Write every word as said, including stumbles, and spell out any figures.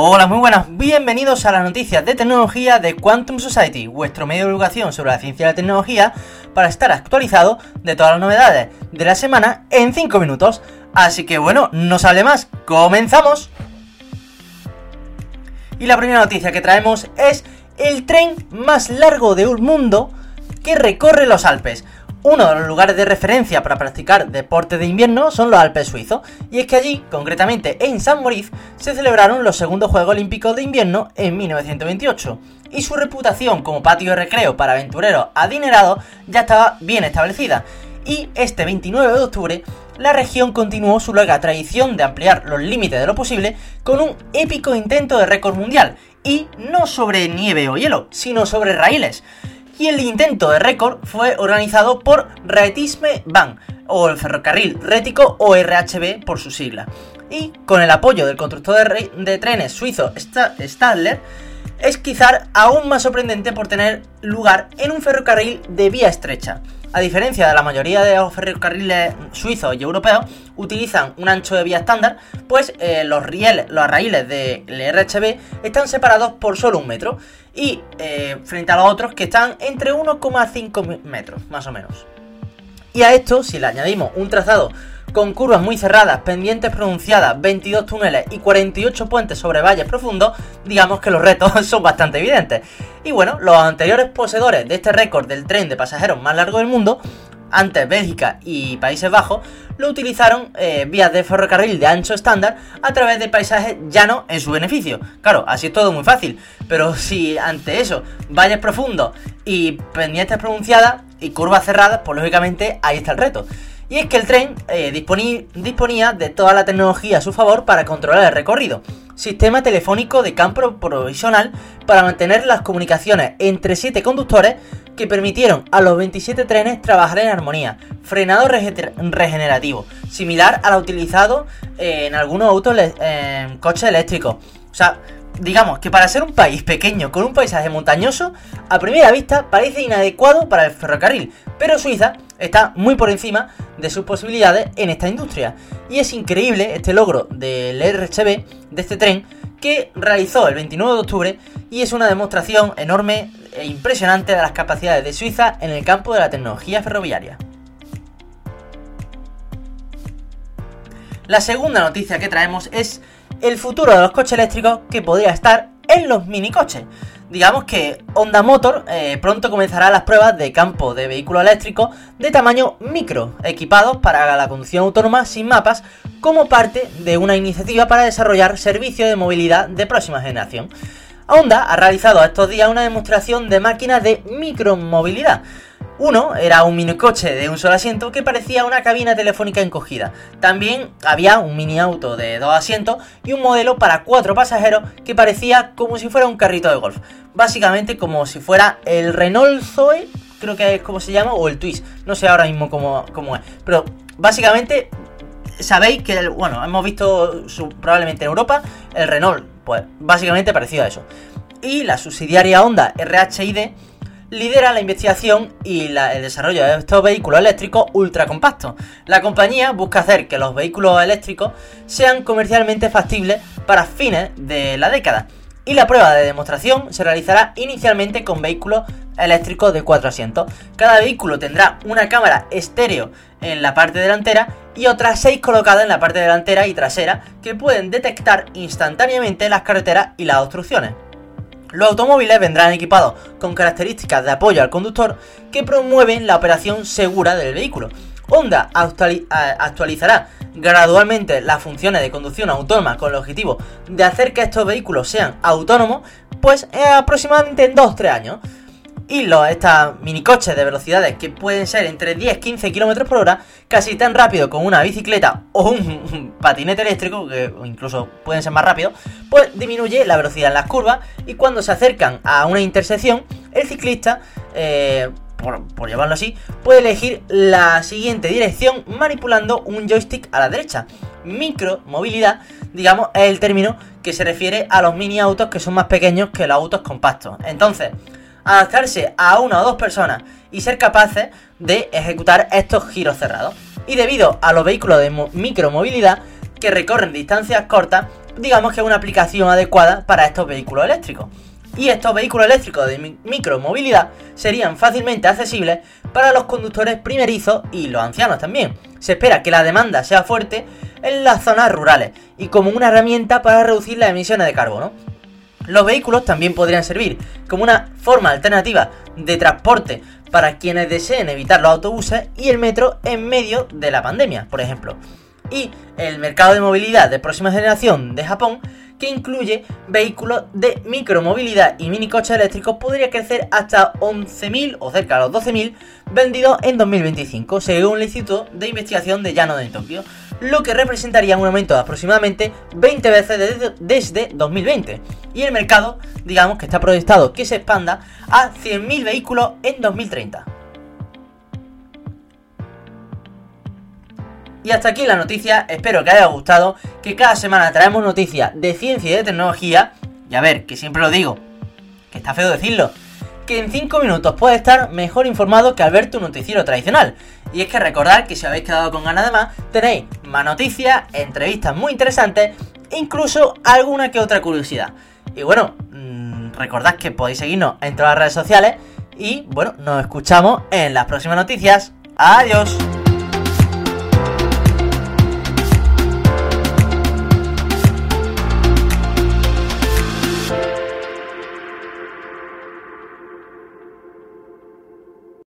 Hola, muy buenas, bienvenidos a las noticias de tecnología de Quantum Society, vuestro medio de divulgación sobre la ciencia y la tecnología, para estar actualizado de todas las novedades de la semana en cinco minutos. Así que bueno, no se hable más, ¡comenzamos! Y la primera noticia que traemos es el tren más largo del mundo que recorre los Alpes. Uno de los lugares de referencia para practicar deportes de invierno son los Alpes suizos, y es que allí, concretamente en San Moritz, se celebraron los segundos Juegos Olímpicos de Invierno en mil novecientos veintiocho, y su reputación como patio de recreo para aventureros adinerados ya estaba bien establecida, y este veintinueve de octubre, la región continuó su larga tradición de ampliar los límites de lo posible con un épico intento de récord mundial, y no sobre nieve o hielo, sino sobre raíles. Y el intento de récord fue organizado por Rhätische Bahn, o el ferrocarril rhético o R H B por su sigla. Y con el apoyo del constructor de, de trenes suizo Stadler, es quizá aún más sorprendente por tener lugar en un ferrocarril de vía estrecha. A diferencia de la mayoría de los ferrocarriles suizos y europeos, utilizan un ancho de vía estándar, pues eh, los rieles, los raíles del R H B están separados por solo un metro, y eh, frente a los otros que están entre uno coma cinco metros, más o menos. Y a esto, si le añadimos un trazado con curvas muy cerradas, pendientes pronunciadas, veintidós túneles y cuarenta y ocho puentes sobre valles profundos, digamos que los retos son bastante evidentes. Y bueno, los anteriores poseedores de este récord del tren de pasajeros más largo del mundo, antes Bélgica y Países Bajos, lo utilizaron eh, vías de ferrocarril de ancho estándar a través de paisajes llanos en su beneficio. Claro, así es todo muy fácil, pero si ante eso valles profundos y pendientes pronunciadas y curvas cerradas, pues lógicamente ahí está el reto. Y es que el tren eh, disponía de toda la tecnología a su favor para controlar el recorrido. Sistema telefónico de campo provisional para mantener las comunicaciones entre siete conductores que permitieron a los veintisiete trenes trabajar en armonía. Frenado rege- regenerativo, similar al utilizado eh, en algunos autos le- eh, coches eléctricos. O sea, digamos que para ser un país pequeño con un paisaje montañoso, a primera vista parece inadecuado para el ferrocarril, pero Suiza está muy por encima de sus posibilidades en esta industria. Y es increíble este logro del R H B, de este tren, que realizó el veintinueve de octubre, y es una demostración enorme e impresionante de las capacidades de Suiza en el campo de la tecnología ferroviaria. La segunda noticia que traemos es el futuro de los coches eléctricos que podría estar en los minicoches. Digamos que Honda Motor eh, pronto comenzará las pruebas de campo de vehículos eléctricos de tamaño micro, equipados para la conducción autónoma sin mapas, como parte de una iniciativa para desarrollar servicios de movilidad de próxima generación. Honda ha realizado estos días una demostración de máquinas de micromovilidad. Uno era un minicoche de un solo asiento que parecía una cabina telefónica encogida. También había un mini auto de dos asientos y un modelo para cuatro pasajeros que parecía como si fuera un carrito de golf. Básicamente como si fuera el Renault Zoe, creo que es como se llama, o el Twizy. No sé ahora mismo cómo, cómo es. Pero básicamente sabéis que, bueno, hemos visto su, probablemente en Europa el Renault. Pues básicamente parecido a eso. Y la subsidiaria Honda R H I D lidera la investigación y la, el desarrollo de estos vehículos eléctricos ultracompactos. La compañía busca hacer que los vehículos eléctricos sean comercialmente factibles para fines de la década, y la prueba de demostración se realizará inicialmente con vehículos eléctricos de cuatro asientos. Cada vehículo tendrá una cámara estéreo en la parte delantera y otras seis colocadas en la parte delantera y trasera, que pueden detectar instantáneamente las carreteras y las obstrucciones. Los automóviles vendrán equipados con características de apoyo al conductor que promueven la operación segura del vehículo. Honda actualizará gradualmente las funciones de conducción autónoma con el objetivo de hacer que estos vehículos sean autónomos, pues en aproximadamente en dos a tres años. Y los estos minicoches de velocidades que pueden ser entre diez a quince kilómetros por hora, casi tan rápido como una bicicleta o un patinete eléctrico, que incluso pueden ser más rápidos, pues disminuye la velocidad en las curvas, y cuando se acercan a una intersección, el ciclista, eh, por, por llamarlo así, puede elegir la siguiente dirección manipulando un joystick a la derecha. Micromovilidad, digamos, es el término que se refiere a los mini autos que son más pequeños que los autos compactos. Entonces, adaptarse a una o dos personas y ser capaces de ejecutar estos giros cerrados. Y debido a los vehículos de mo- micromovilidad que recorren distancias cortas, digamos que es una aplicación adecuada para estos vehículos eléctricos. Y estos vehículos eléctricos de micromovilidad serían fácilmente accesibles para los conductores primerizos y los ancianos también. Se espera que la demanda sea fuerte en las zonas rurales y como una herramienta para reducir las emisiones de carbono. Los vehículos también podrían servir como una forma alternativa de transporte para quienes deseen evitar los autobuses y el metro en medio de la pandemia, por ejemplo. Y el mercado de movilidad de próxima generación de Japón, que incluye vehículos de micromovilidad y minicoches eléctricos, podría crecer hasta once mil o cerca de los doce mil vendidos en dos mil veinticinco, según el Instituto de Investigación de Yano de Tokio, lo que representaría un aumento de aproximadamente veinte veces desde, desde dos mil veinte. Y el mercado, digamos que está proyectado que se expanda a cien mil vehículos en dos mil treinta. Y hasta aquí la noticia, espero que haya gustado, que cada semana traemos noticias de ciencia y de tecnología. Y a ver, que siempre lo digo, que está feo decirlo, que en cinco minutos puede estar mejor informado que al ver tu noticiero tradicional. Y es que recordad que si habéis quedado con ganas de más, tenéis más noticias, entrevistas muy interesantes, incluso alguna que otra curiosidad. Y bueno, mmm, recordad que podéis seguirnos en todas las redes sociales y bueno, nos escuchamos en las próximas noticias. ¡Adiós!